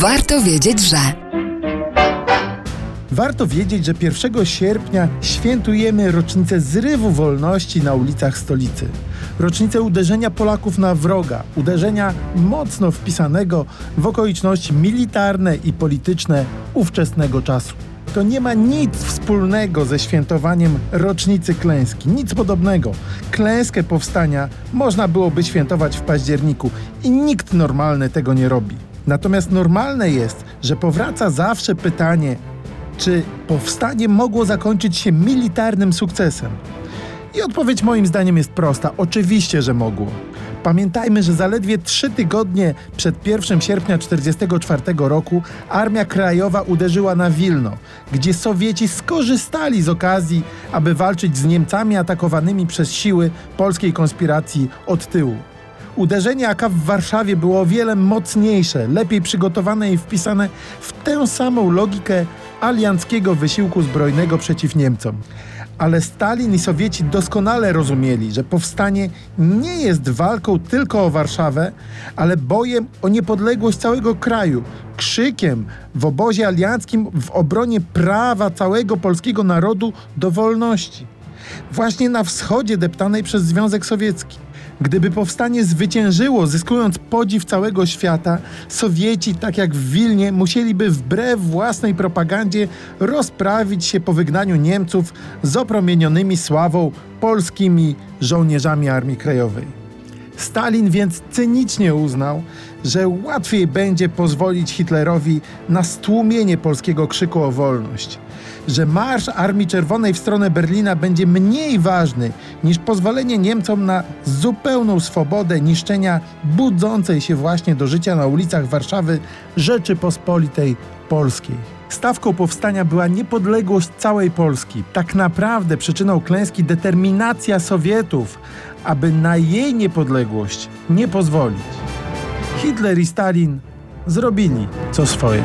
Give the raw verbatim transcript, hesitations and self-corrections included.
Warto wiedzieć, że... Warto wiedzieć, że pierwszego sierpnia świętujemy rocznicę zrywu wolności na ulicach stolicy. Rocznicę uderzenia Polaków na wroga, uderzenia mocno wpisanego w okoliczności militarne i polityczne ówczesnego czasu. To nie ma nic wspólnego ze świętowaniem rocznicy klęski. Nic podobnego. Klęskę powstania można byłoby świętować w październiku i nikt normalny tego nie robi. Natomiast normalne jest, że powraca zawsze pytanie, czy powstanie mogło zakończyć się militarnym sukcesem? I odpowiedź moim zdaniem jest prosta. Oczywiście, że mogło. Pamiętajmy, że zaledwie trzy tygodnie przed pierwszego sierpnia tysiąc dziewięćset czterdziestego czwartego roku Armia Krajowa uderzyła na Wilno, gdzie Sowieci skorzystali z okazji, aby walczyć z Niemcami atakowanymi przez siły polskiej konspiracji od tyłu. Uderzenie A K w Warszawie było o wiele mocniejsze, lepiej przygotowane i wpisane w tę samą logikę alianckiego wysiłku zbrojnego przeciw Niemcom. Ale Stalin i Sowieci doskonale rozumieli, że powstanie nie jest walką tylko o Warszawę, ale bojem o niepodległość całego kraju, krzykiem w obozie alianckim w obronie prawa całego polskiego narodu do wolności. Właśnie na wschodzie deptanej przez Związek Sowiecki. Gdyby powstanie zwyciężyło, zyskując podziw całego świata, Sowieci, tak jak w Wilnie, musieliby wbrew własnej propagandzie rozprawić się po wygnaniu Niemców z opromienionymi sławą polskimi żołnierzami Armii Krajowej. Stalin więc cynicznie uznał, że łatwiej będzie pozwolić Hitlerowi na stłumienie polskiego krzyku o wolność, że marsz Armii Czerwonej w stronę Berlina będzie mniej ważny niż pozwolenie Niemcom na zupełną swobodę niszczenia budzącej się właśnie do życia na ulicach Warszawy Rzeczypospolitej Polskiej. Stawką powstania była niepodległość całej Polski. Tak naprawdę przyczyną klęski determinacja Sowietów, aby na jej niepodległość nie pozwolić. Hitler i Stalin zrobili co swoje.